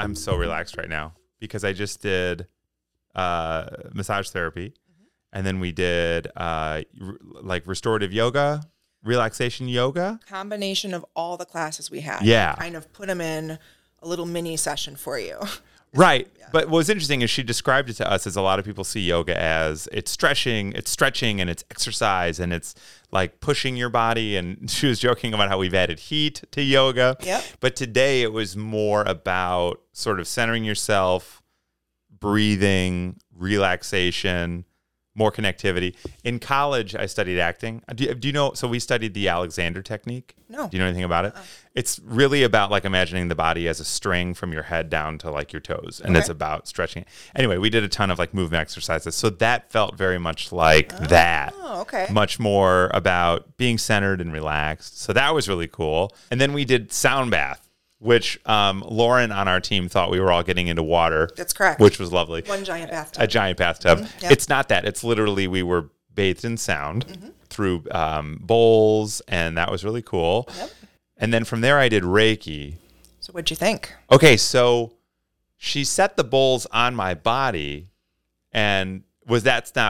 I'm so relaxed right now because I just did massage therapy. Mm-hmm. And then we did like restorative yoga, relaxation yoga. Combination of all the classes we had. Yeah. Kind of put them in a little mini session for you. Right. Yeah. But what was interesting is she described it to us as a lot of people see yoga as it's stretching and it's exercise and it's like pushing your body. And she was joking about how we've added heat to yoga. Yep. But today it was more about sort of centering yourself, breathing, relaxation, more connectivity. In college, I studied acting. Do you know? So we studied the Alexander technique. No. Do you know anything about it? It's really about like imagining the body as a string from your head down to like your toes. And it's about stretching it. Anyway, we did a ton of like movement exercises. So that felt very much like that. Oh, okay. Much more about being centered and relaxed. So that was really cool. And then we did sound bath, which Lauren on our team thought we were all getting into water. That's correct. Which was lovely. One giant bathtub. A giant bathtub. Mm-hmm. Yep. It's not that. It's literally we were bathed in sound through bowls, and that was really cool. Yep. And then from there, I did Reiki. So what'd you think? Okay, so she set the bowls on my body, and wasn't Reiki.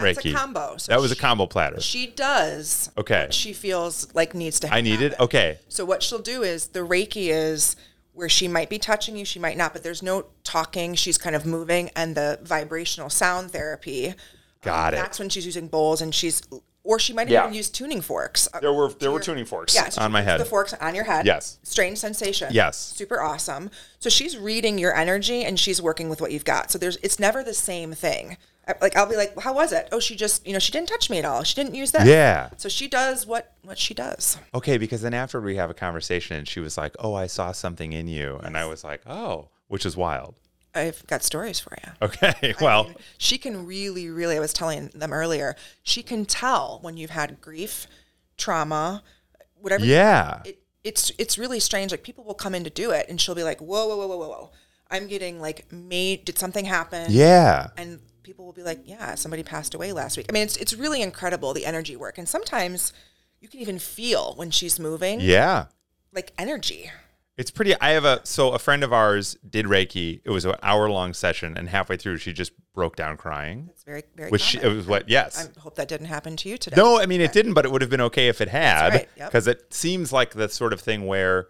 That's a combo. So that was a combo platter. She does. Okay. What she feels like needs to happen. I need it. Okay. So what she'll do is the Reiki is where she might be touching you, she might not, but there's no talking. She's kind of moving, and the vibrational sound therapy. Got it. That's when she's using bowls, and she might even use tuning forks. There were tuning forks on my head. The forks on your head. Yes. Strange sensation. Yes. Super awesome. So she's reading your energy and she's working with what you've got. So it's never the same thing. Like I'll be like, how was it? Oh, she just, she didn't touch me at all. She didn't use that. Yeah. So she does what she does. Okay, because then after we have a conversation and she was like, oh, I saw something in you. Yes. And I was like, oh, which is wild. I've got stories for you. Okay, well. I mean, she can really, really, I was telling them earlier, she can tell when you've had grief, trauma, whatever. Yeah. It's really strange. Like people will come in to do it and she'll be like, whoa, whoa, whoa, whoa, whoa. I'm getting like, did something happen? Yeah. And people will be like, yeah, somebody passed away last week. I mean, it's really incredible, the energy work. And sometimes you can even feel when she's moving. Yeah. Like energy. It's pretty, a friend of ours did Reiki. It was an hour-long session, and halfway through, she just broke down crying. That's very, very common. It was what, yes. I hope that didn't happen to you today. No, I mean, it didn't, but it would have been okay if it had. Because it seems like the sort of thing where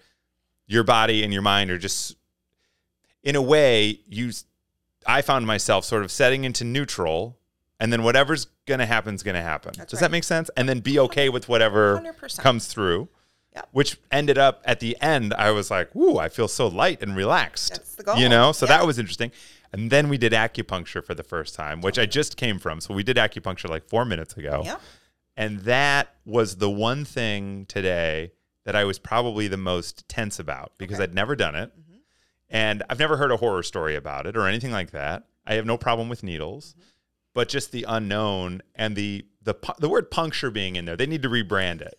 your body and your mind are just, in a way, I found myself sort of setting into neutral, and then whatever's going to happen is going to happen. Does that make sense? And then be okay with whatever 100%. Comes through, which ended up at the end, I was like, "Ooh, I feel so light and relaxed." That's the goal. So that was interesting. And then we did acupuncture for the first time, which I just came from. So we did acupuncture like 4 minutes ago. Yeah. And that was the one thing today that I was probably the most tense about because I'd never done it. Mm-hmm. And I've never heard a horror story about it or anything like that. I have no problem with needles, but just the unknown and the word puncture being in there. They need to rebrand it.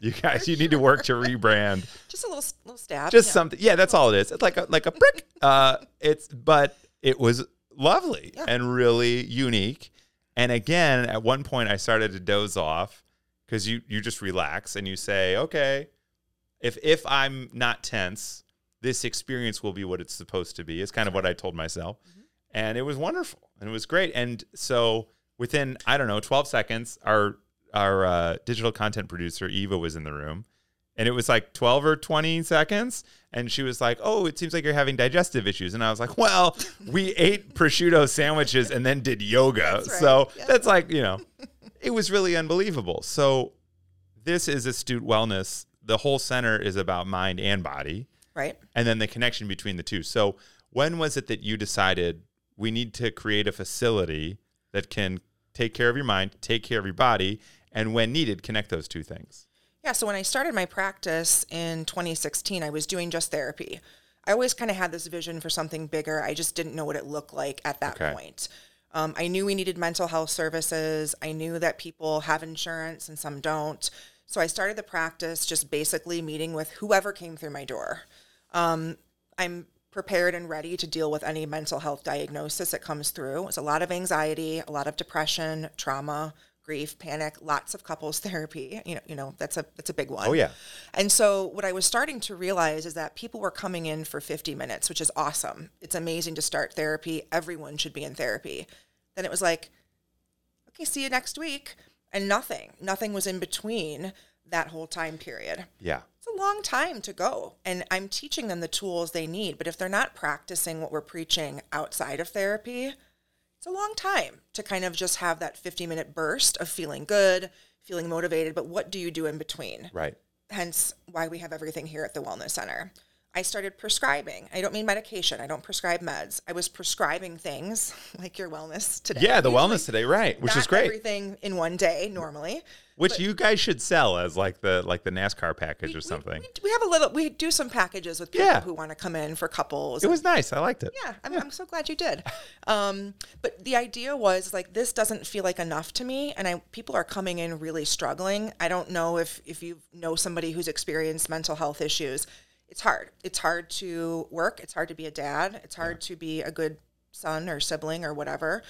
You guys, you need to work to rebrand. Just a little stab. Just something. Yeah, that's all it is. It's like a prick. But it was lovely and really unique. And again, at one point I started to doze off because you just relax and you say, okay, if I'm not tense, this experience will be what it's supposed to be. It's kind of what I told myself. Mm-hmm. And it was wonderful. And it was great. And so within, 12 seconds, our digital content producer, Eva, was in the room. And it was like 12 or 20 seconds. And she was like, oh, it seems like you're having digestive issues. And I was like, well, we ate prosciutto sandwiches and then did yoga. That's right. So that's like, it was really unbelievable. So this is Astute Wellness. The whole center is about mind and body. Right. And then the connection between the two. So when was it that you decided we need to create a facility that can take care of your mind, take care of your body, and when needed, connect those two things? Yeah. So when I started my practice in 2016, I was doing just therapy. I always kind of had this vision for something bigger. I just didn't know what it looked like at that point. I knew we needed mental health services. I knew that people have insurance and some don't. So I started the practice just basically meeting with whoever came through my door. I'm prepared and ready to deal with any mental health diagnosis that comes through. It's a lot of anxiety, a lot of depression, trauma, grief, panic, lots of couples therapy. You know, that's a big one. Oh yeah. And so what I was starting to realize is that people were coming in for 50 minutes, which is awesome. It's amazing to start therapy. Everyone should be in therapy. Then it was like, okay, see you next week. And nothing was in between that whole time period. Yeah. It's a long time to go. And I'm teaching them the tools they need, but if they're not practicing what we're preaching outside of therapy, it's a long time to kind of just have that 50-minute burst of feeling good, feeling motivated, but what do you do in between? Right. Hence why we have everything here at the Wellness Center. I started prescribing. I don't mean medication. I don't prescribe meds. I was prescribing things like your wellness today. Yeah, the wellness today, right, which is great. Everything in one day normally. Which you guys should sell as like the NASCAR package or something. We do some packages with people who want to come in for couples. It was nice. I liked it. Yeah. I'm so glad you did. But the idea was like, this doesn't feel like enough to me. And people are coming in really struggling. I don't know if you know somebody who's experienced mental health issues. It's hard. It's hard to work. It's hard to be a dad. It's hard to be a good son or sibling or whatever.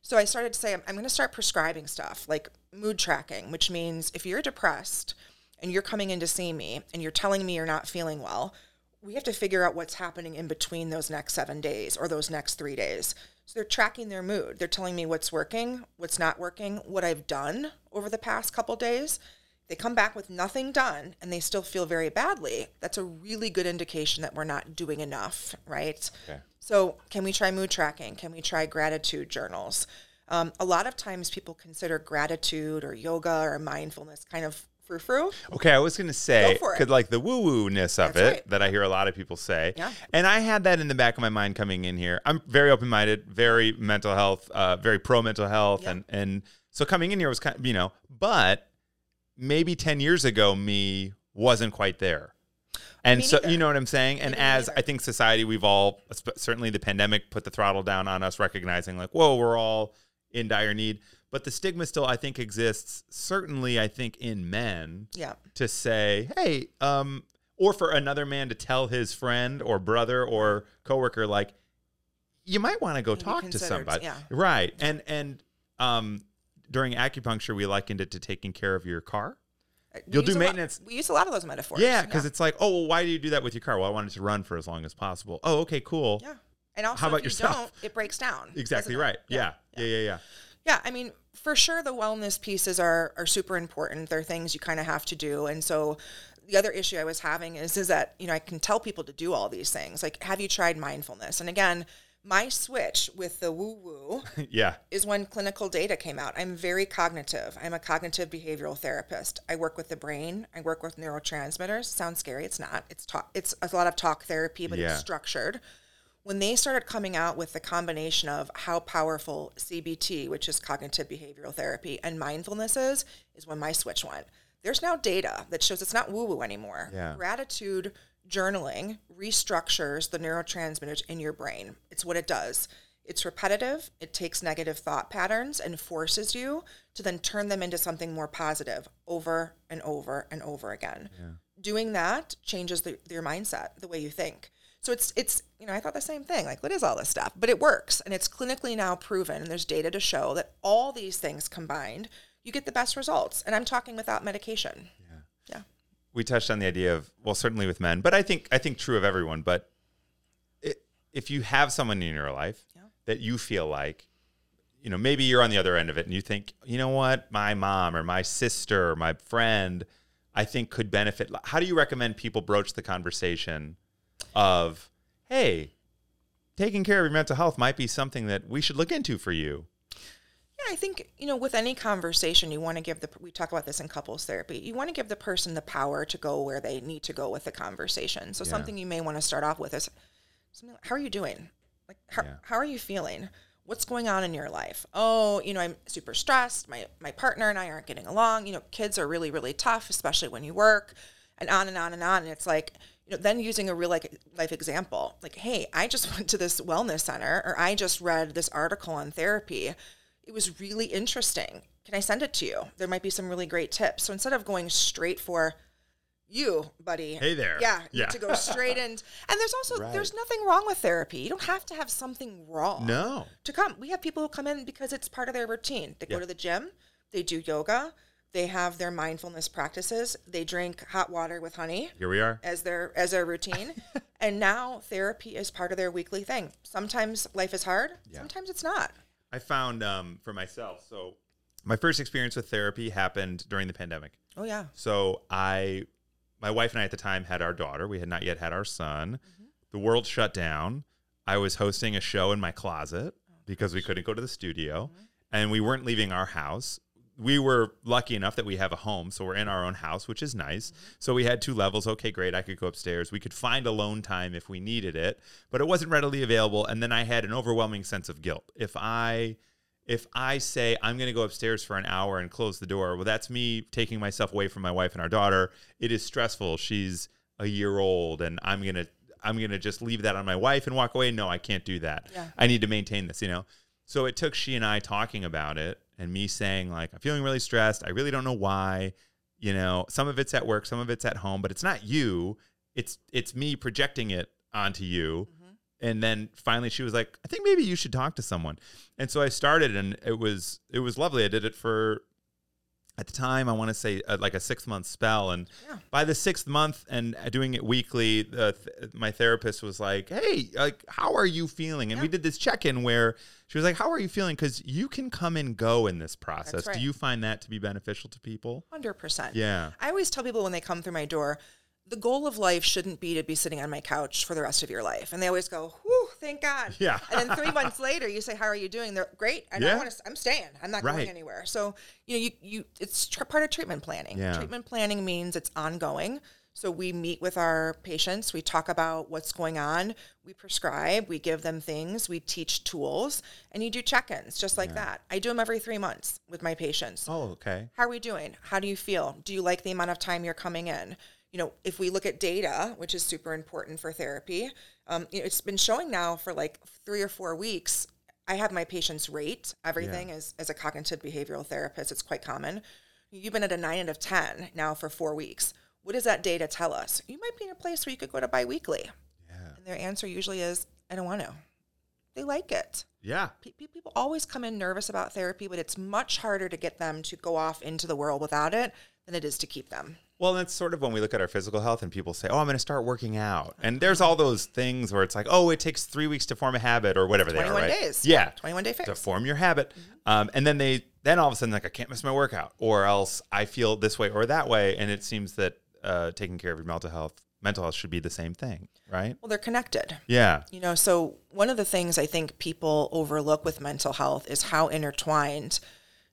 So I started to say, I'm going to start prescribing stuff like mood tracking, which means if you're depressed and you're coming in to see me and you're telling me you're not feeling well, we have to figure out what's happening in between those next 7 days or those next 3 days. So they're tracking their mood. They're telling me what's working, what's not working, what I've done over the past couple days. They come back with nothing done and they still feel very badly. That's a really good indication that we're not doing enough, right? Okay. So can we try mood tracking? Can we try gratitude journals? A lot of times people consider gratitude or yoga or mindfulness kind of frou-frou. Okay, I was going to say, because like the woo-woo-ness of that I hear a lot of people say. Yeah. And I had that in the back of my mind coming in here. I'm very open-minded, very mental health, very pro-mental health. Yeah. And so coming in here was kind of, but maybe 10 years ago, me wasn't quite there. And so, you know what I'm saying? And as I think society, we've all, certainly the pandemic put the throttle down on us, recognizing like, whoa, we're all in dire need. But the stigma still, I think, exists, certainly, I think, in men to say, hey, or for another man to tell his friend or brother or coworker, like, you might want to go talk to somebody. Yeah. Right. And during acupuncture, we likened it to taking care of your car. You'll do maintenance. We use a lot of those metaphors. Yeah, because it's like, oh, well, why do you do that with your car? Well, I want it to run for as long as possible. Oh, okay, cool. Yeah. And also, how about yourself? It breaks down. Exactly right. Yeah. Yeah, I mean, for sure, the wellness pieces are super important. They're things you kind of have to do. And so the other issue I was having is that, you know, I can tell people to do all these things. Like, have you tried mindfulness? And again, my switch with the woo-woo is when clinical data came out. I'm very cognitive. I'm a cognitive behavioral therapist. I work with the brain. I work with neurotransmitters. Sounds scary. It's not. It's a lot of talk therapy, but it's structured. When they started coming out with the combination of how powerful CBT, which is cognitive behavioral therapy, and mindfulness is when my switch went. There's now data that shows it's not woo-woo anymore. Yeah. Gratitude journaling restructures the neurotransmitters in your brain. It's what it does. It's repetitive. It takes negative thought patterns and forces you to then turn them into something more positive over and over and over again. Yeah. Doing that changes your mindset, the way you think. So it's you know, I thought the same thing. Like, what is all this stuff? But it works, and it's clinically now proven, and there's data to show that all these things combined, you get the best results. And I'm talking without medication. Yeah. We touched on the idea of, well, certainly with men, but I think true of everyone. But if you have someone in your life that you feel like, you know, maybe you're on the other end of it and you think, you know what, my mom or my sister or my friend, I think could benefit. How do you recommend people broach the conversation of, hey, taking care of your mental health might be something that we should look into for you? I think, you know, with any conversation, you want to give we talk about this in couples therapy, you want to give the person the power to go where they need to go with the conversation. So something you may want to start off with is something like, how are you doing? Like, how are you feeling? What's going on in your life? Oh, you know, I'm super stressed. My partner and I aren't getting along. You know, kids are really, really tough, especially when you work, and on and on and on. And it's like, you know, then using a real life example, like, hey, I just went to this wellness center, or I just read this article on therapy. It was really interesting. Can I send it to you? There might be some really great tips. So instead of going straight for you, buddy. Hey there. Yeah. To go straight in. And there's also, there's nothing wrong with therapy. You don't have to have something wrong. No. To come. We have people who come in because it's part of their routine. They go to the gym. They do yoga. They have their mindfulness practices. They drink hot water with honey. Here we are. As their routine. And now therapy is part of their weekly thing. Sometimes life is hard. Yeah. Sometimes it's not. I found for myself, so my first experience with therapy happened during the pandemic. Oh, yeah. So my wife and I at the time had our daughter. We had not yet had our son. Mm-hmm. The world shut down. I was hosting a show in my closet because we couldn't go to the studio. Mm-hmm. And we weren't leaving our house. We were lucky enough that we have a home, so we're in our own house, which is nice. Mm-hmm. So we had two levels. Okay, great. I could go upstairs. We could find alone time if we needed it, but it wasn't readily available. And then I had an overwhelming sense of guilt. If I say I'm going to go upstairs for an hour and close the door, well, that's me taking myself away from my wife and our daughter. It is stressful. She's a year old, and I'm gonna just leave that on my wife and walk away. No, I can't do that. Yeah. I need to maintain this, you know. So it took she and I talking about it. And me saying, like, I'm feeling really stressed. I really don't know why. You know, some of it's at work, some of it's at home, but it's not you. It's me projecting it onto you. Mm-hmm. And then finally she was like, I think maybe you should talk to someone. And so I started, and it was lovely. I did it for, at the time, I want to say like a 6-month spell. And by the 6th month and doing it weekly, my therapist was like, hey, like, how are you feeling? And we did this check-in where she was like, how are you feeling? Because you can come and go in this process. Right. Do you find that to be beneficial to people? 100%. Yeah. I always tell people when they come through my door, the goal of life shouldn't be to be sitting on my couch for the rest of your life. And they always go, whew, thank God. Yeah. And then 3 months later, you say, how are you doing? They're great. I'm staying. I'm not going anywhere. So, you know, it's part of treatment planning. Yeah. Treatment planning means it's ongoing. So we meet with our patients. We talk about what's going on. We prescribe. We give them things. We teach tools. And you do check-ins just like that. I do them every 3 months with my patients. Oh, okay. How are we doing? How do you feel? Do you like the amount of time you're coming in? You know, if we look at data, which is super important for therapy, you know, it's been showing now for like 3 or 4 weeks. I have my patients rate everything as a cognitive behavioral therapist. It's quite common. You've been at a 9 out of 10 now for 4 weeks. What does that data tell us? You might be in a place where you could go to biweekly. Yeah. And their answer usually is, I don't want to. They like it. Yeah. People always come in nervous about therapy, but it's much harder to get them to go off into the world without it than it is to keep them. Well, that's sort of when we look at our physical health and people say, oh, I'm going to start working out. And there's all those things where it's like, oh, it takes 3 weeks to form a habit or whatever they are, right? 21 days. Yeah. 21-day fix. To form your habit. Mm-hmm. And then then all of a sudden, like, I can't miss my workout or else I feel this way or that way. And it seems that taking care of your mental health should be the same thing, right? Well, they're connected. Yeah. You know, so one of the things I think people overlook with mental health is how intertwined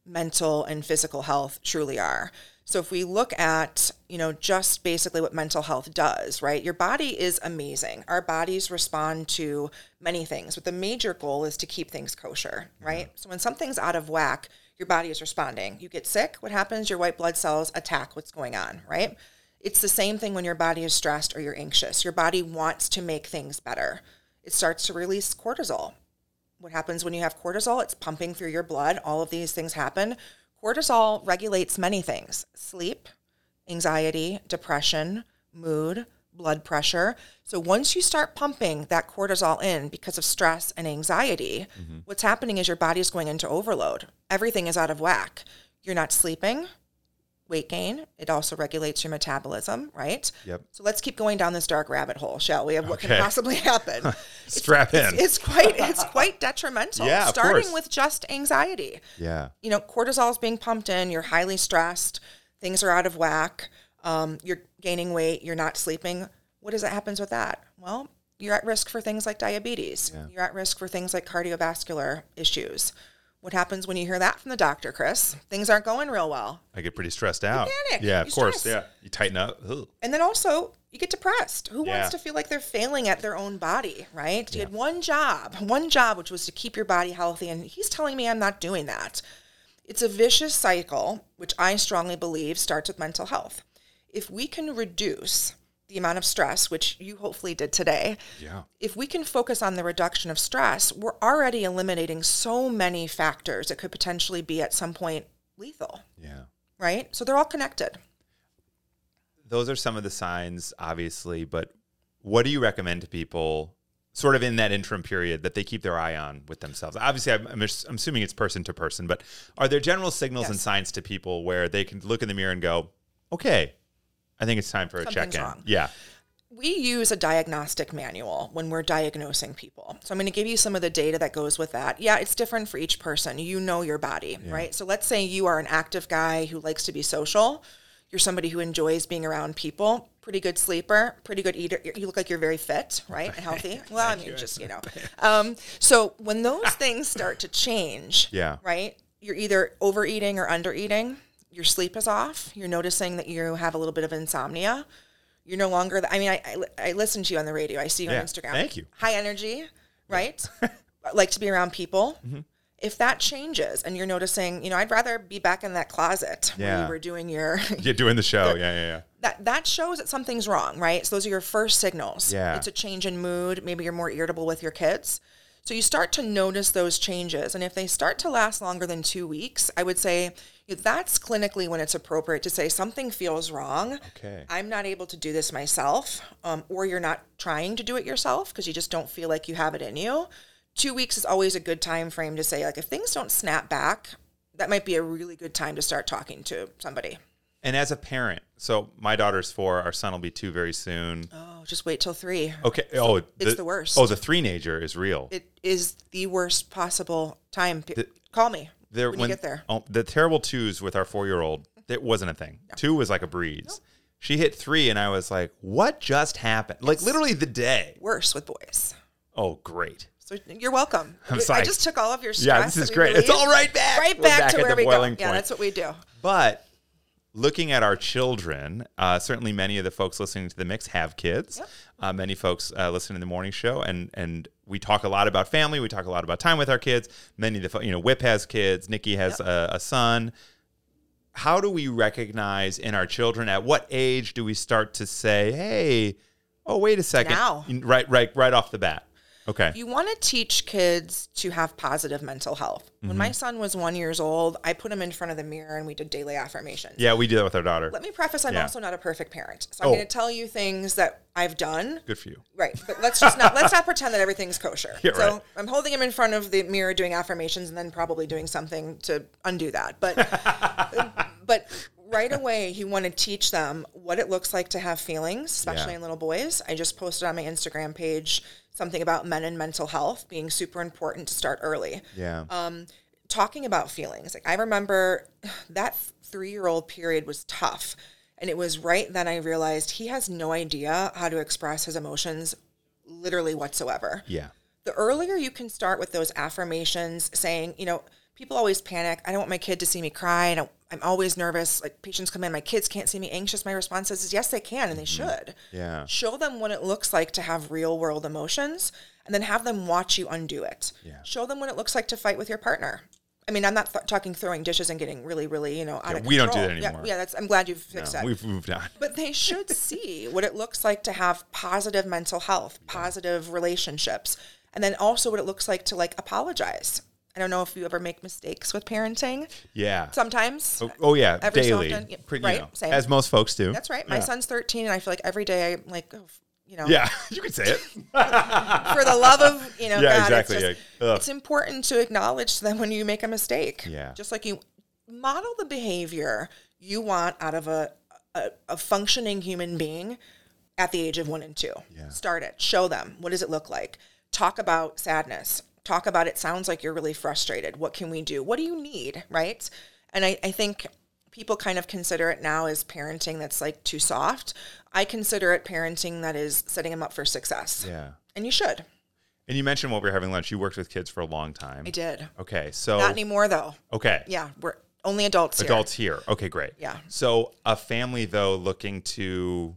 mental and physical health truly are. So if we look at, you know, just basically what mental health does, right? Your body is amazing. Our bodies respond to many things, but the major goal is to keep things kosher, right? Mm-hmm. So when something's out of whack, your body is responding. You get sick, what happens? Your white blood cells attack what's going on, right? It's the same thing when your body is stressed or you're anxious. Your body wants to make things better. It starts to release cortisol. What happens when you have cortisol? It's pumping through your blood. All of these things happen. Cortisol regulates many things: sleep, anxiety, depression, mood, blood pressure. So once you start pumping that cortisol in because of stress and anxiety, mm-hmm. what's happening is your body is going into overload. Everything is out of whack. You're not sleeping, weight gain. It also regulates your metabolism, right? Yep. So let's keep going down this dark rabbit hole, shall we, of what can possibly happen. Strap in. It's quite detrimental, starting with just anxiety. Yeah. You know, cortisol is being pumped in. You're highly stressed. Things are out of whack. You're gaining weight. You're not sleeping. What does that happens with that? Well, you're at risk for things like diabetes. Yeah. You're at risk for things like cardiovascular issues. What happens when you hear that from the doctor, Chris? Things aren't going real well. I get pretty stressed out. You panic. Yeah, of course. Yeah, you tighten up. Ugh. And then also, you get depressed. Who wants to feel like they're failing at their own body, right? You had one job, which was to keep your body healthy, and he's telling me I'm not doing that. It's a vicious cycle, which I strongly believe starts with mental health. If we can reduce the amount of stress, which you hopefully did today, if we can focus on the reduction of stress, we're already eliminating so many factors that could potentially be at some point lethal. Yeah. Right? So they're all connected. Those are some of the signs, obviously, but what do you recommend to people sort of in that interim period that they keep their eye on with themselves? Obviously, I'm assuming it's person to person, but are there general signals and signs to people where they can look in the mirror and go, okay, I think it's time for a check-in? Wrong. Yeah. We use a diagnostic manual when we're diagnosing people. So I'm going to give you some of the data that goes with that. Yeah, it's different for each person. You know your body, right? So let's say you are an active guy who likes to be social. You're somebody who enjoys being around people. Pretty good sleeper, pretty good eater. You look like you're very fit, right? And healthy. Well, I mean, just, you know. So when those things start to change, right? You're either overeating or undereating. Your sleep is off. You're noticing that you have a little bit of insomnia. You're no longer, I listen to you on the radio. I see you on Instagram. Thank you. High energy, right? Like to be around people. Mm-hmm. If that changes and you're noticing, you know, I'd rather be back in that closet where you were doing your... You're doing the show, That shows that something's wrong, right? So those are your first signals. Yeah. It's a change in mood. Maybe you're more irritable with your kids. So you start to notice those changes. And if they start to last longer than 2 weeks, I would say that's clinically when it's appropriate to say something feels wrong. Okay. I'm not able to do this myself, or you're not trying to do it yourself because you just don't feel like you have it in you. 2 weeks is always a good time frame to say, like, if things don't snap back, that might be a really good time to start talking to somebody. And as a parent, so my daughter's 4, our son will be 2 very soon. Oh, just wait till 3. Okay. Oh, it's the worst. Oh, the three-nager is real. It is the worst possible time. Call me when you get there. Oh, the terrible 2s with our 4-year-old, it wasn't a thing. No. 2 was like a breeze. No. She hit 3, and I was like, what just happened? It's like literally the day. Worse with boys. Oh, great. So you're welcome. I just took all of your stress. Yeah, this is great. It's all right back. Right back to where we go. Yeah, that's what we do. But looking at our children, certainly many of the folks listening to The Mix have kids. Yep. Many folks listen to the morning show, and we talk a lot about family. We talk a lot about time with our kids. Many of the, Whip has kids. Nikki has a son. How do we recognize in our children, at what age do we start to say, hey, oh, wait a second. Now. Right off the bat. Okay. You want to teach kids to have positive mental health. When my son was 1 year old, I put him in front of the mirror and we did daily affirmations. Yeah, we do that with our daughter. Let me preface, I'm also not a perfect parent. So I'm going to tell you things that I've done. Good for you. Right. But let's not pretend that everything's kosher. Yeah, so I'm holding him in front of the mirror doing affirmations and then probably doing something to undo that. But right away, you want to teach them what it looks like to have feelings, especially in little boys. I just posted on my Instagram page something about men and mental health being super important to start early. Yeah. Talking about feelings. Like I remember that 3-year-old period was tough. And it was right then I realized he has no idea how to express his emotions literally whatsoever. Yeah. The earlier you can start with those affirmations saying, people always panic. I don't want my kid to see me cry. I'm always nervous. Like patients come in, my kids can't see me anxious. My response is yes, they can, and they should. Yeah. Show them what it looks like to have real world emotions, and then have them watch you undo it. Yeah. Show them what it looks like to fight with your partner. I mean, I'm not talking throwing dishes and getting really, really, out of control. We don't do that anymore. Yeah, I'm glad you've fixed that. We've moved on. But they should see what it looks like to have positive mental health, positive relationships, and then also what it looks like to apologize. I don't know if you ever make mistakes with parenting. Yeah. Sometimes. Oh yeah. Every daily. So often, same. As most folks do. That's right. My son's 13 and I feel like every day I'm like, Yeah, you can say it. For the love of, God. Exactly. It's important to acknowledge them when you make a mistake. Yeah. Just like you model the behavior you want out of a functioning human being at the age of 1 and 2. Yeah. Start it. Show them. What does it look like? Talk about sadness. Talk about it. Sounds like you're really frustrated. What can we do? What do you need? Right. And I think people kind of consider it now as parenting that's too soft. I consider it parenting that is setting them up for success. Yeah. And you should. And you mentioned while we were having lunch, you worked with kids for a long time. I did. Okay. So not anymore though. Okay. Yeah. We're only adults here. Okay, great. Yeah. So a family though, looking to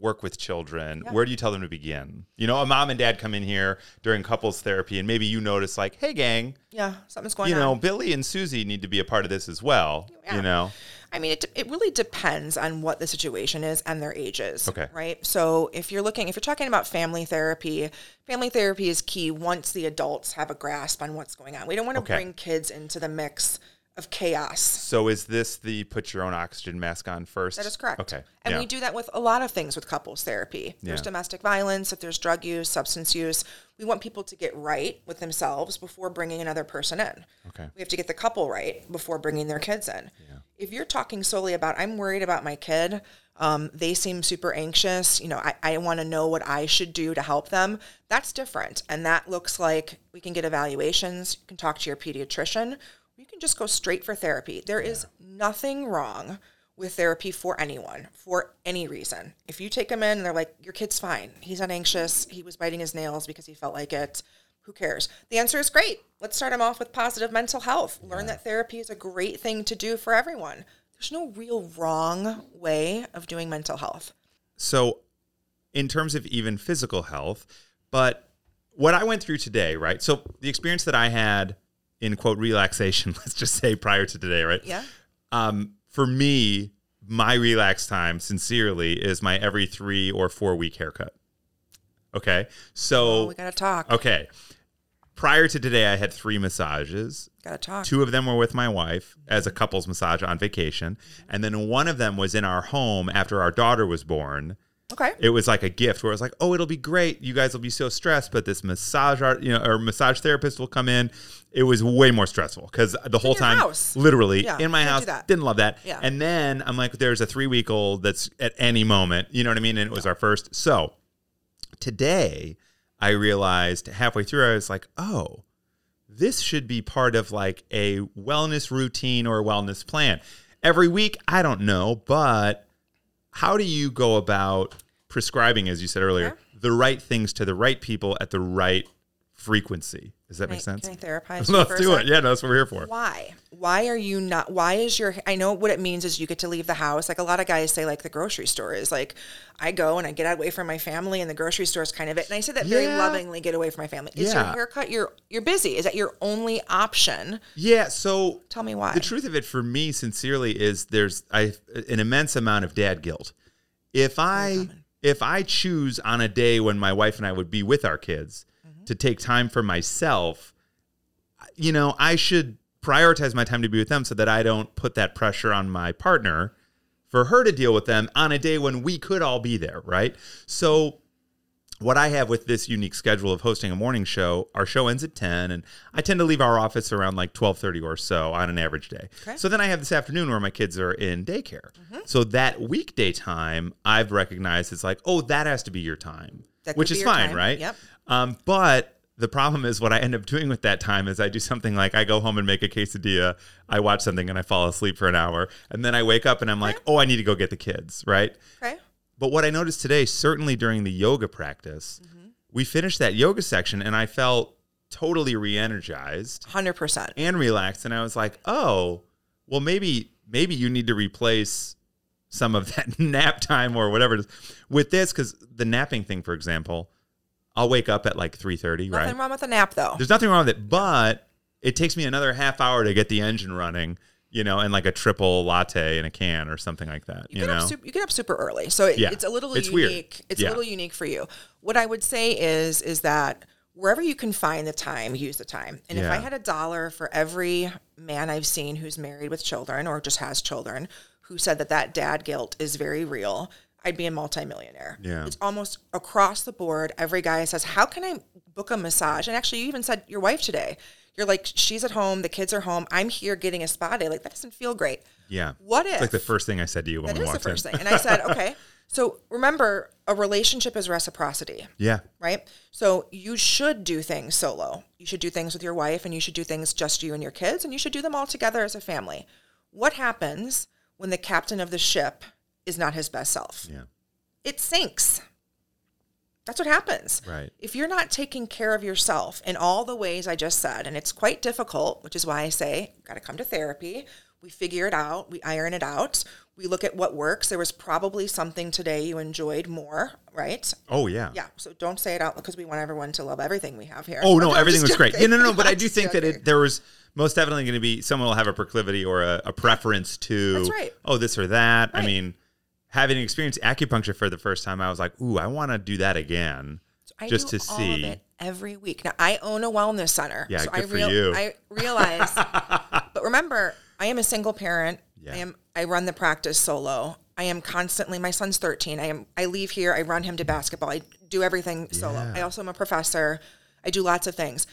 work with children, where do you tell them to begin? A mom and dad come in here during couples therapy and maybe you notice hey gang. Yeah, something's going on. Billy and Susie need to be a part of this as well, I mean, it really depends on what the situation is and their ages, right? So if you're talking about family therapy is key once the adults have a grasp on what's going on. We don't want to bring kids into the mix of chaos. So is this the put your own oxygen mask on first? That is correct. Okay. And we do that with a lot of things with couples therapy. If there's domestic violence, if there's drug use, substance use, we want people to get right with themselves before bringing another person in. Okay. We have to get the couple right before bringing their kids in. Yeah. If you're talking solely about, I'm worried about my kid, they seem super anxious, you know, I want to know what I should do to help them, that's different. And that looks like we can get evaluations, you can talk to your pediatrician, you can just go straight for therapy. There is nothing wrong with therapy for anyone, for any reason. If you take them in and they're like, your kid's fine, he's not anxious, he was biting his nails because he felt like it, who cares? The answer is great. Let's start them off with positive mental health. Learn that therapy is a great thing to do for everyone. There's no real wrong way of doing mental health. So in terms of even physical health, but what I went through today, right? So the experience that I had in, quote, relaxation, let's just say prior to today, right? Yeah. For me, my relax time, sincerely, is my every 3 or 4 week haircut. Okay? So we got to talk. Okay. Prior to today, I had 3 massages. Got to talk. 2 of them were with my wife as a couple's massage on vacation. And then one of them was in our home after our daughter was born. Okay. It was like a gift where I was like, oh, it'll be great. You guys will be so stressed, but this massage art, you know, or massage therapist will come in. It was way more stressful because the whole time, house. Literally in my house, didn't love that. Yeah. And then I'm like, there's a 3-week-old that's at any moment, you know what I mean? And it was our first. So today I realized halfway through, I was like, oh, this should be part of like a wellness routine or a wellness plan. Every week, I don't know, but how do you go about prescribing, as you said earlier, the right things to the right people at the right frequency? Does that make sense? Can I therapize? Let's do it. Yeah, no, that's what we're here for. Why? Why are you not? Why is your? I know what it means is you get to leave the house. Like a lot of guys say, like the grocery store is like, I go and I get away from my family, and the grocery store is kind of it. And I said that very lovingly, get away from my family. Is your haircut? You're busy. Is that your only option? Yeah. So tell me why. The truth of it for me, sincerely, is there's an immense amount of dad guilt. If I choose on a day when my wife and I would be with our kids to take time for myself, you know, I should prioritize my time to be with them so that I don't put that pressure on my partner for her to deal with them on a day when we could all be there, right? So what I have with this unique schedule of hosting a morning show, our show ends at 10, and I tend to leave our office around like 12:30 or so on an average day. Okay. So then I have this afternoon where my kids are in daycare. Mm-hmm. So that weekday time, I've recognized it's like, oh, that has to be your time. Which is fine, right? Yep. But the problem is what I end up doing with that time is I do something like I go home and make a quesadilla, I watch something and I fall asleep for an hour, and then I wake up and I'm like, oh, I need to go get the kids, right? Okay. But what I noticed today, certainly during the yoga practice, we finished that yoga section and I felt totally re-energized. 100%. And relaxed. And I was like, oh, well, maybe you need to replace some of that nap time or whatever it is with this, because the napping thing, for example, I'll wake up at like 3:30, right? Nothing wrong with a nap, though. There's nothing wrong with it, but it takes me another half hour to get the engine running, you know, and like a triple latte in a can or something like that. You get up super early, so it's a little unique. Weird. It's a little unique for you. What I would say is that wherever you can find the time, use the time. And if I had $1 for every man I've seen who's married with children or just has children who said that dad guilt is very real, I'd be a multimillionaire. Yeah. It's almost across the board. Every guy says, how can I book a massage? And actually, you even said your wife today. You're like, she's at home. The kids are home. I'm here getting a spa day. Like, that doesn't feel great. Yeah. What if? It's like the first thing I said to you when we walked in. That is the first thing. And I said, okay. So remember, a relationship is reciprocity. Yeah. Right? So you should do things solo. You should do things with your wife, and you should do things just you and your kids, and you should do them all together as a family. What happens when the captain of the ship is not his best self? Yeah. It sinks. That's what happens. Right. If you're not taking care of yourself in all the ways I just said, and it's quite difficult, which is why I say, got to come to therapy. We figure it out. We iron it out. We look at what works. There was probably something today you enjoyed more, right? Oh, yeah. Yeah. So don't say it out because we want everyone to love everything we have here. Oh, no. Everything was great. No. But I do think that there was most definitely going to be someone will have a proclivity or a preference to, that's right, oh, this or that. Right. I mean, having experienced acupuncture for the first time, I was like, ooh, I want to do that again. Just to see. I do all of it every week. Now, I own a wellness center. Yeah, so good for you. I realize. But remember, I am a single parent. Yeah. I run the practice solo. I am constantly, my son's 13. I leave here, I run him to basketball. I do everything solo. Yeah. I also am a professor. I do lots of things.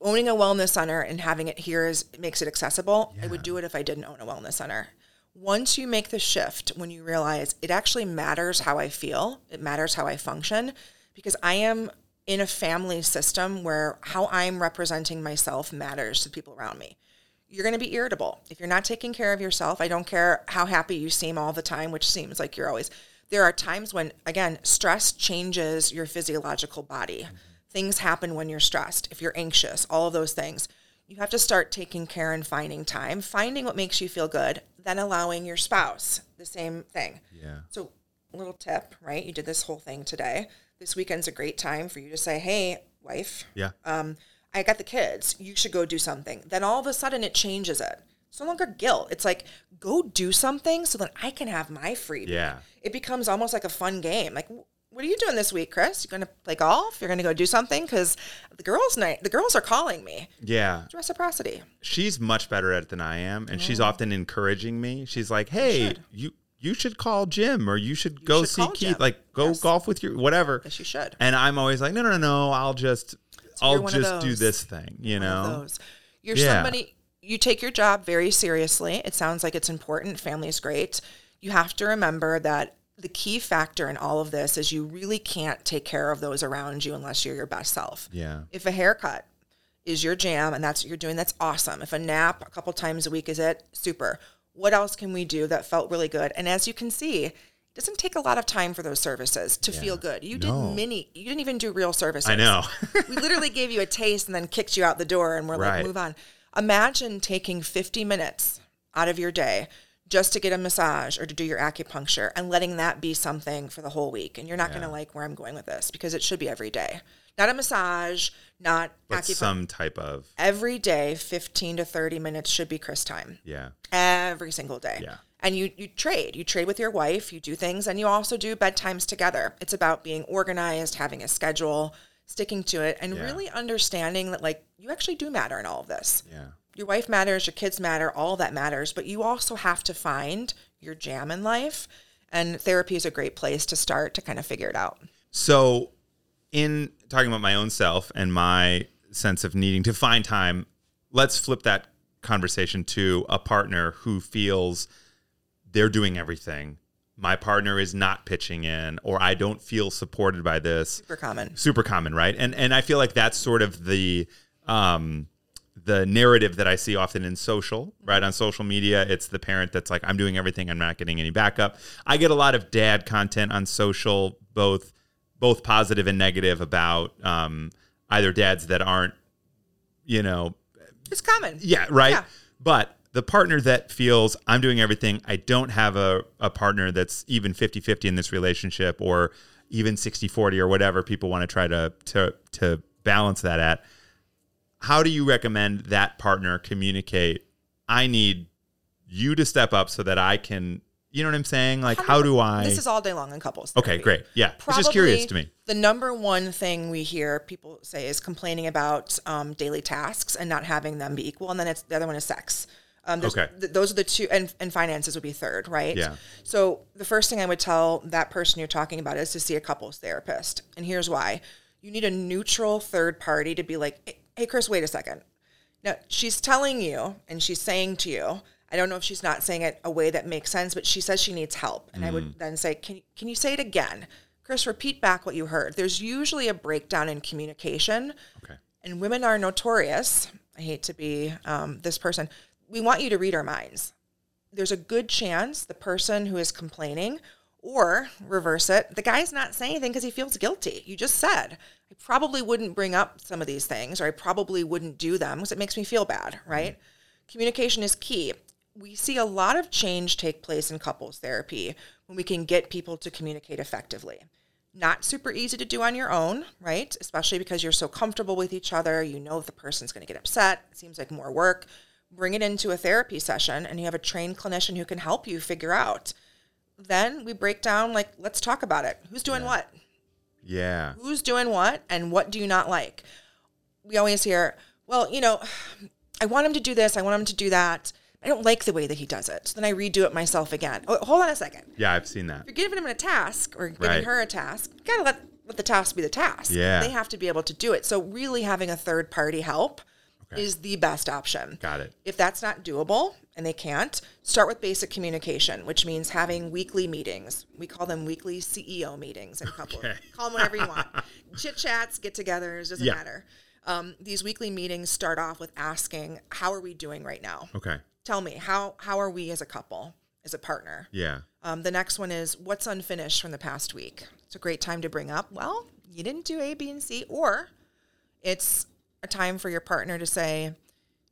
Owning a wellness center and having it here makes it accessible. Yeah. I would do it if I didn't own a wellness center. Once you make the shift, when you realize it actually matters how I feel, it matters how I function, because I am in a family system where how I'm representing myself matters to people around me. You're going to be irritable. If you're not taking care of yourself, I don't care how happy you seem all the time, which seems like you're always. There are times when, again, stress changes your physiological body. Mm-hmm. Things happen when you're stressed, if you're anxious, all of those things. You have to start taking care and finding time, finding what makes you feel good, then allowing your spouse the same thing. Yeah. So a little tip, right? You did this whole thing today. This weekend's a great time for you to say, hey, wife. Yeah. I got the kids. You should go do something. Then all of a sudden it changes it. It's no longer guilt. It's like, go do something so that I can have my freedom. Yeah. It becomes almost like a fun game. Like, what are you doing this week, Chris? You're going to play golf? You're going to go do something? Because the girls' night, the girls are calling me. Yeah. It's reciprocity. She's much better at it than I am. And she's often encouraging me. She's like, hey, you should call Jim, or you should go see Keith. Jim. Like, go golf with your whatever. Yes, you should. And I'm always like, no, I'll just do this thing, you know? You're somebody, you take your job very seriously. It sounds like it's important. Family is great. You have to remember that the key factor in all of this is you really can't take care of those around you unless you're your best self. Yeah. If a haircut is your jam and that's what you're doing, that's awesome. If a nap a couple times a week is it, super. What else can we do that felt really good? And as you can see, it doesn't take a lot of time for those services to feel good. You didn't even do real services. I know. We literally gave you a taste and then kicked you out the door and we're like, move on. Imagine taking 50 minutes out of your day just to get a massage or to do your acupuncture and letting that be something for the whole week. And you're not going to like where I'm going with this, because it should be every day. Not a massage, but some type of. Every day, 15 to 30 minutes should be Chris time. Yeah. Every single day. Yeah. And you trade. You trade with your wife. You do things. And you also do bedtimes together. It's about being organized, having a schedule, sticking to it, and really understanding that, like, you actually do matter in all of this. Yeah. Your wife matters. Your kids matter. All that matters. But you also have to find your jam in life. And therapy is a great place to start to kind of figure it out. So in talking about my own self and my sense of needing to find time, let's flip that conversation to a partner who feels they're doing everything. My partner is not pitching in, or I don't feel supported by this. Super common, right? And I feel like that's sort of the narrative that I see often in social, right? On social media, it's the parent that's like, I'm doing everything, I'm not getting any backup. I get a lot of dad content on social, both positive and negative, about either dads that aren't, you know. It's common. Yeah, right? Yeah. But the partner that feels I'm doing everything, I don't have a partner that's even 50-50 in this relationship, or even 60-40 or whatever people want to try to balance that at. How do you recommend that partner communicate, I need you to step up so that I can, you know what I'm saying? Like, how do I? This is all day long in couples therapy. Okay, great. Yeah. Probably, it's just curious to me. The number one thing we hear people say is complaining about daily tasks and not having them be equal. And then the other one is sex. Okay. Those are the two, and finances would be third, right? Yeah. So the first thing I would tell that person you're talking about is to see a couples therapist. And here's why. You need a neutral third party to be like, hey, Chris, wait a second. Now, she's telling you and she's saying to you, I don't know if she's not saying it a way that makes sense, but she says she needs help. And I would then say, can you say it again? Chris, repeat back what you heard. There's usually a breakdown in communication. Okay. And women are notorious. I hate to be this person. We want you to read our minds. There's a good chance the person who is complaining, or reverse it, the guy's not saying anything because he feels guilty. You just said, I probably wouldn't bring up some of these things, or I probably wouldn't do them because it makes me feel bad, right? Mm-hmm. Communication is key. We see a lot of change take place in couples therapy when we can get people to communicate effectively. Not super easy to do on your own, right? Especially because you're so comfortable with each other. You know if the person's going to get upset. It seems like more work. Bring it into a therapy session, and you have a trained clinician who can help you figure out. Then we break down, like, let's talk about it. Who's doing what? Yeah. Who's doing what, and what do you not like? We always hear, well, you know, I want him to do this. I want him to do that. I don't like the way that he does it. So then I redo it myself again. Oh, hold on a second. Yeah, I've seen that. If you're giving him a task or giving her a task, you got to let the task be the task. Yeah. They have to be able to do it. So really having a third party help is the best option. Got it. If that's not doable and they can't, start with basic communication, which means having weekly meetings. We call them weekly CEO meetings. A couple of, call them whatever you want. Chit-chats, get-togethers, doesn't matter. These weekly meetings start off with asking, how are we doing right now? Okay. Tell me, how are we as a couple, as a partner? Yeah. The next one is, what's unfinished from the past week? It's a great time to bring up, well, you didn't do A, B, and C, or it's a time for your partner to say,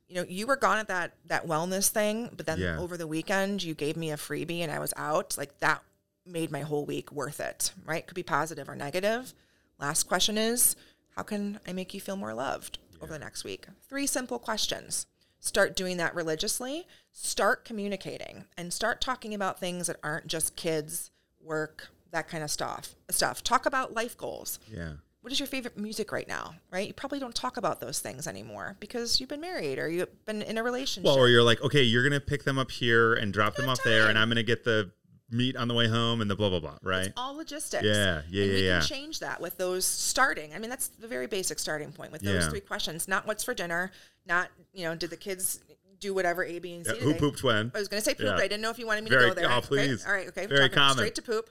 you know, you were gone at that wellness thing, but then over the weekend you gave me a freebie and I was out. Like, that made my whole week worth it, right? Could be positive or negative. Last question is, how can I make you feel more loved over the next week? 3 simple questions. Start doing that religiously. Start communicating and start talking about things that aren't just kids, work, that kind of stuff. Talk about life goals. Yeah. What is your favorite music right now, right? You probably don't talk about those things anymore because you've been married or you've been in a relationship. Well, or you're like, okay, you're going to pick them up here and drop them off there, and I'm going to get the meat on the way home and the blah, blah, blah, right? It's all logistics. Yeah. We can change that with those starting. I mean, that's the very basic starting point with those 3 questions. Not what's for dinner, not, you know, did the kids do whatever A, B, and C today? Who pooped when? I was going to say poop, but I didn't know if you wanted me to go there. Oh, please. Okay? All right, okay. Very common. Straight to poop.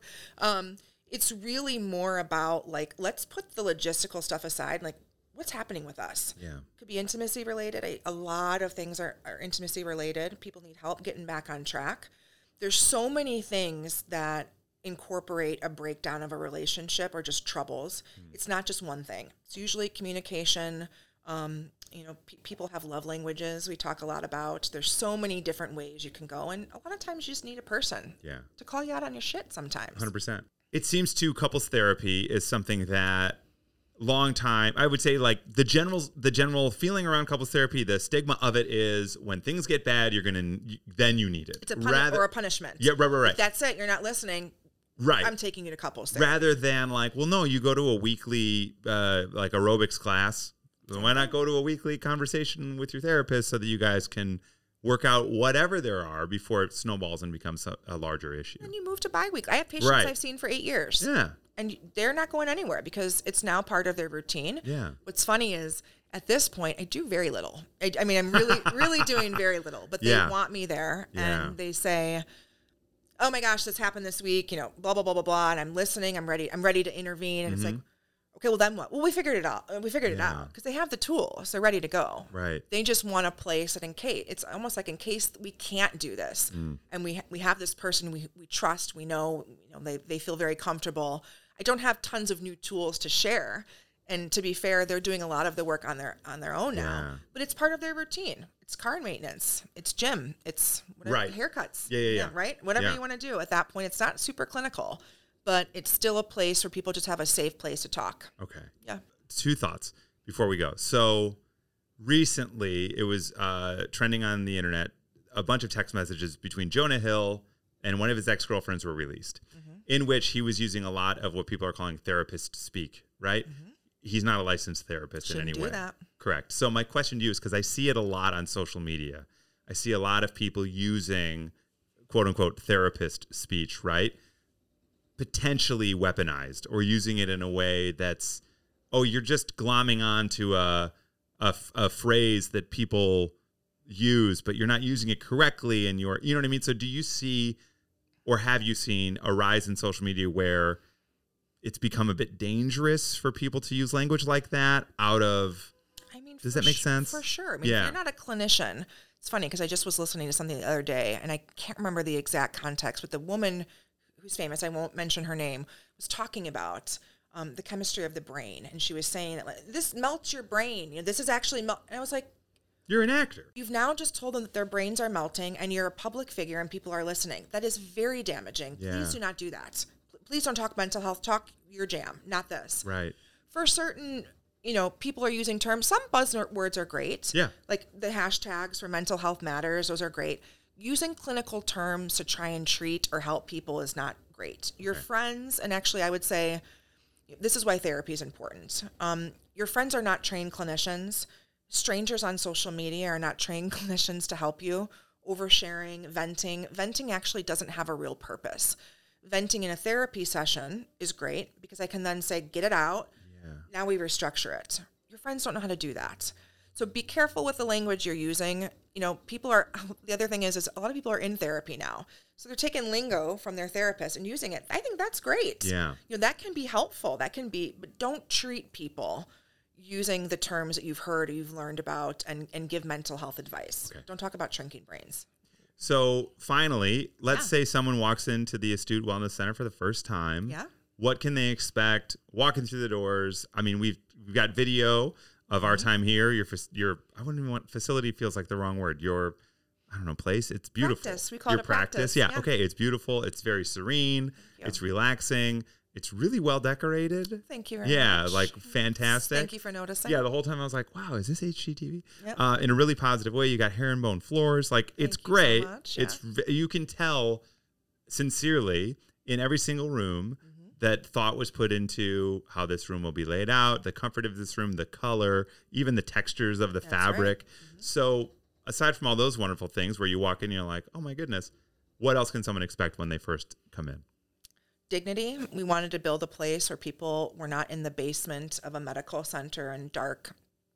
It's really more about, like, let's put the logistical stuff aside. Like, what's happening with us? Yeah. Could be intimacy related. A lot of things are intimacy related. People need help getting back on track. There's so many things that incorporate a breakdown of a relationship or just troubles. It's not just one thing. It's usually communication. You know, people have love languages we talk a lot about. There's so many different ways you can go. And a lot of times you just need a person to call you out on your shit sometimes. 100%. It seems to couples therapy is something that long time, I would say, like, the general feeling around couples therapy, the stigma of it is when things get bad, then you need it. It's a punishment. Yeah, right. If that's it. You're not listening. Right. I'm taking you to couples therapy. Rather than like, well, no, you go to a weekly like aerobics class. Why not go to a weekly conversation with your therapist so that you guys can work out whatever there are before it snowballs and becomes a larger issue. And you move to bi-weekly. I have patients I've seen for 8 years. Yeah. And they're not going anywhere because it's now part of their routine. Yeah. What's funny is at this point, I do very little. I mean, I'm really, really doing very little, but they want me there and they say, oh my gosh, this happened this week, you know, blah, blah, blah, blah, blah. And I'm listening. I'm ready to intervene. And it's like, okay, well then what? Well, we figured it out. Because they have the tools. They're ready to go. Right. They just want a place that it's almost like in case we can't do this and we have this person we trust, we know, you know, they feel very comfortable. I don't have tons of new tools to share. And to be fair, they're doing a lot of the work on their own now, but it's part of their routine. It's car maintenance. It's gym. It's whatever, haircuts. Yeah. Right. Whatever you want to do at that point. It's not super clinical. But it's still a place where people just have a safe place to talk. Okay. Yeah. 2 thoughts before we go. So recently it was trending on the internet. A bunch of text messages between Jonah Hill and one of his ex-girlfriends were released, in which he was using a lot of what people are calling therapist speak, right? Mm-hmm. He's not a licensed therapist in any way. Shouldn't do that. Correct. So my question to you is, because I see it a lot on social media. I see a lot of people using quote-unquote therapist speech, right? Potentially weaponized or using it in a way that's, oh, you're just glomming on to a phrase that people use, but you're not using it correctly. And you know what I mean? So do you see, or have you seen a rise in social media where it's become a bit dangerous for people to use language like that out of, does that make sense? For sure. I mean, if you're not a clinician. It's funny because I just was listening to something the other day and I can't remember the exact context, but the woman who's famous, I won't mention her name, was talking about the chemistry of the brain. And she was saying that, like, this melts your brain. You know, this is actually melt. And I was like, you're an actor. You've now just told them that their brains are melting and you're a public figure and people are listening. That is very damaging. Yeah. Please do not do that. Please don't talk mental health. Talk your jam, not this. Right. For certain, you know, people are using terms. Some buzzwords are great. Yeah. Like the hashtags for mental health matters. Those are great. Using clinical terms to try and treat or help people is not great. Your friends, and actually I would say this is why therapy is important. Your friends are not trained clinicians. Strangers on social media are not trained clinicians to help you oversharing, venting. Venting actually doesn't have a real purpose. Venting in a therapy session is great because I can then say, get it out. Yeah. Now we restructure it. Your friends don't know how to do that. So be careful with the language you're using. You know, the other thing is a lot of people are in therapy now. So they're taking lingo from their therapist and using it. I think that's great. Yeah. You know, that can be helpful. But don't treat people using the terms that you've heard or you've learned about and give mental health advice. Okay. Don't talk about shrinking brains. So finally, let's say someone walks into the Astute Wellness Center for the first time. Yeah. What can they expect walking through the doors? I mean, we've got video of our time here. Your I wouldn't even want facility feels like the wrong word. Your I don't know place. It's beautiful. Practice. We call it practice. Yeah. Okay. It's beautiful. It's very serene. It's relaxing. It's really well decorated. Thank you very much. Yeah, like fantastic. Thank you for noticing. Yeah, the whole time I was like, wow, is this HGTV? Yep. In a really positive way. You got hair and bone floors. Like, it's great. So much. Yeah. You can tell sincerely in every single room that thought was put into how this room will be laid out, the comfort of this room, the color, even the textures of the fabric. Right. Mm-hmm. So aside from all those wonderful things where you walk in and you're like, oh my goodness, what else can someone expect when they first come in? Dignity. We wanted to build a place where people were not in the basement of a medical center and dark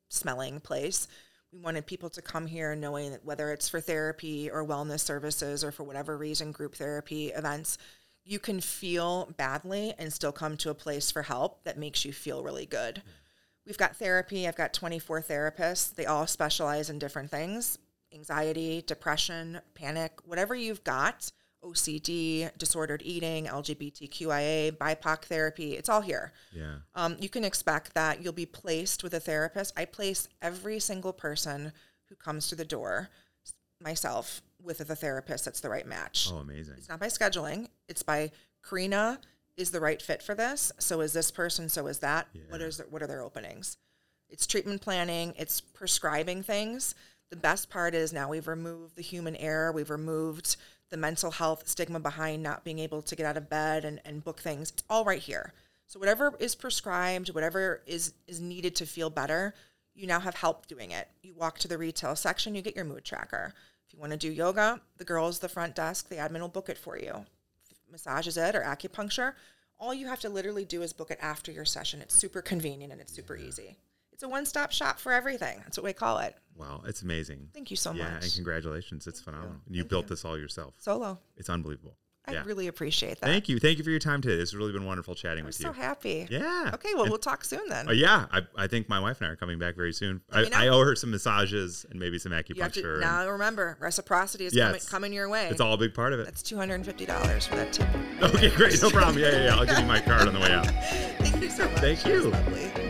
smelling place. We wanted people to come here knowing that whether it's for therapy or wellness services or for whatever reason, group therapy events, you can feel badly and still come to a place for help that makes you feel really good. We've got therapy. I've got 24 therapists. They all specialize in different things: anxiety, depression, panic, whatever you've got, OCD, disordered eating, LGBTQIA, BIPOC therapy. It's all here. Yeah. You can expect that you'll be placed with a therapist. I place every single person who comes to the door, myself, with the therapist that's the right match. Oh, amazing. It's not by scheduling. It's by Karina is the right fit for this. So is this person. So is that. Yeah. What are their openings? It's treatment planning. It's prescribing things. The best part is now we've removed the human error. We've removed the mental health stigma behind not being able to get out of bed and book things. It's all right here. So whatever is prescribed, whatever is needed to feel better, you now have help doing it. You walk to the retail section, you get your mood tracker. If you want to do yoga, the girls, the front desk, the admin will book it for you. Massages it or acupuncture. All you have to literally do is book it after your session. It's super convenient and it's super easy. It's a one-stop shop for everything. That's what we call it. Wow, it's amazing. Thank you so much. Yeah, and congratulations. It's phenomenal. And you built this all yourself. Solo. It's unbelievable. I really appreciate that. Thank you. Thank you for your time today. It's really been wonderful chatting with you. I'm so happy. Yeah. Okay, well, we'll talk soon then. Oh, yeah. I think my wife and I are coming back very soon. I owe her some massages and maybe some acupuncture. Now remember, reciprocity is coming your way. It's all a big part of it. That's $250 for that too. Okay, great. No problem. Yeah. I'll give you my card on the way out. Thank you so much. Thank you. That was lovely.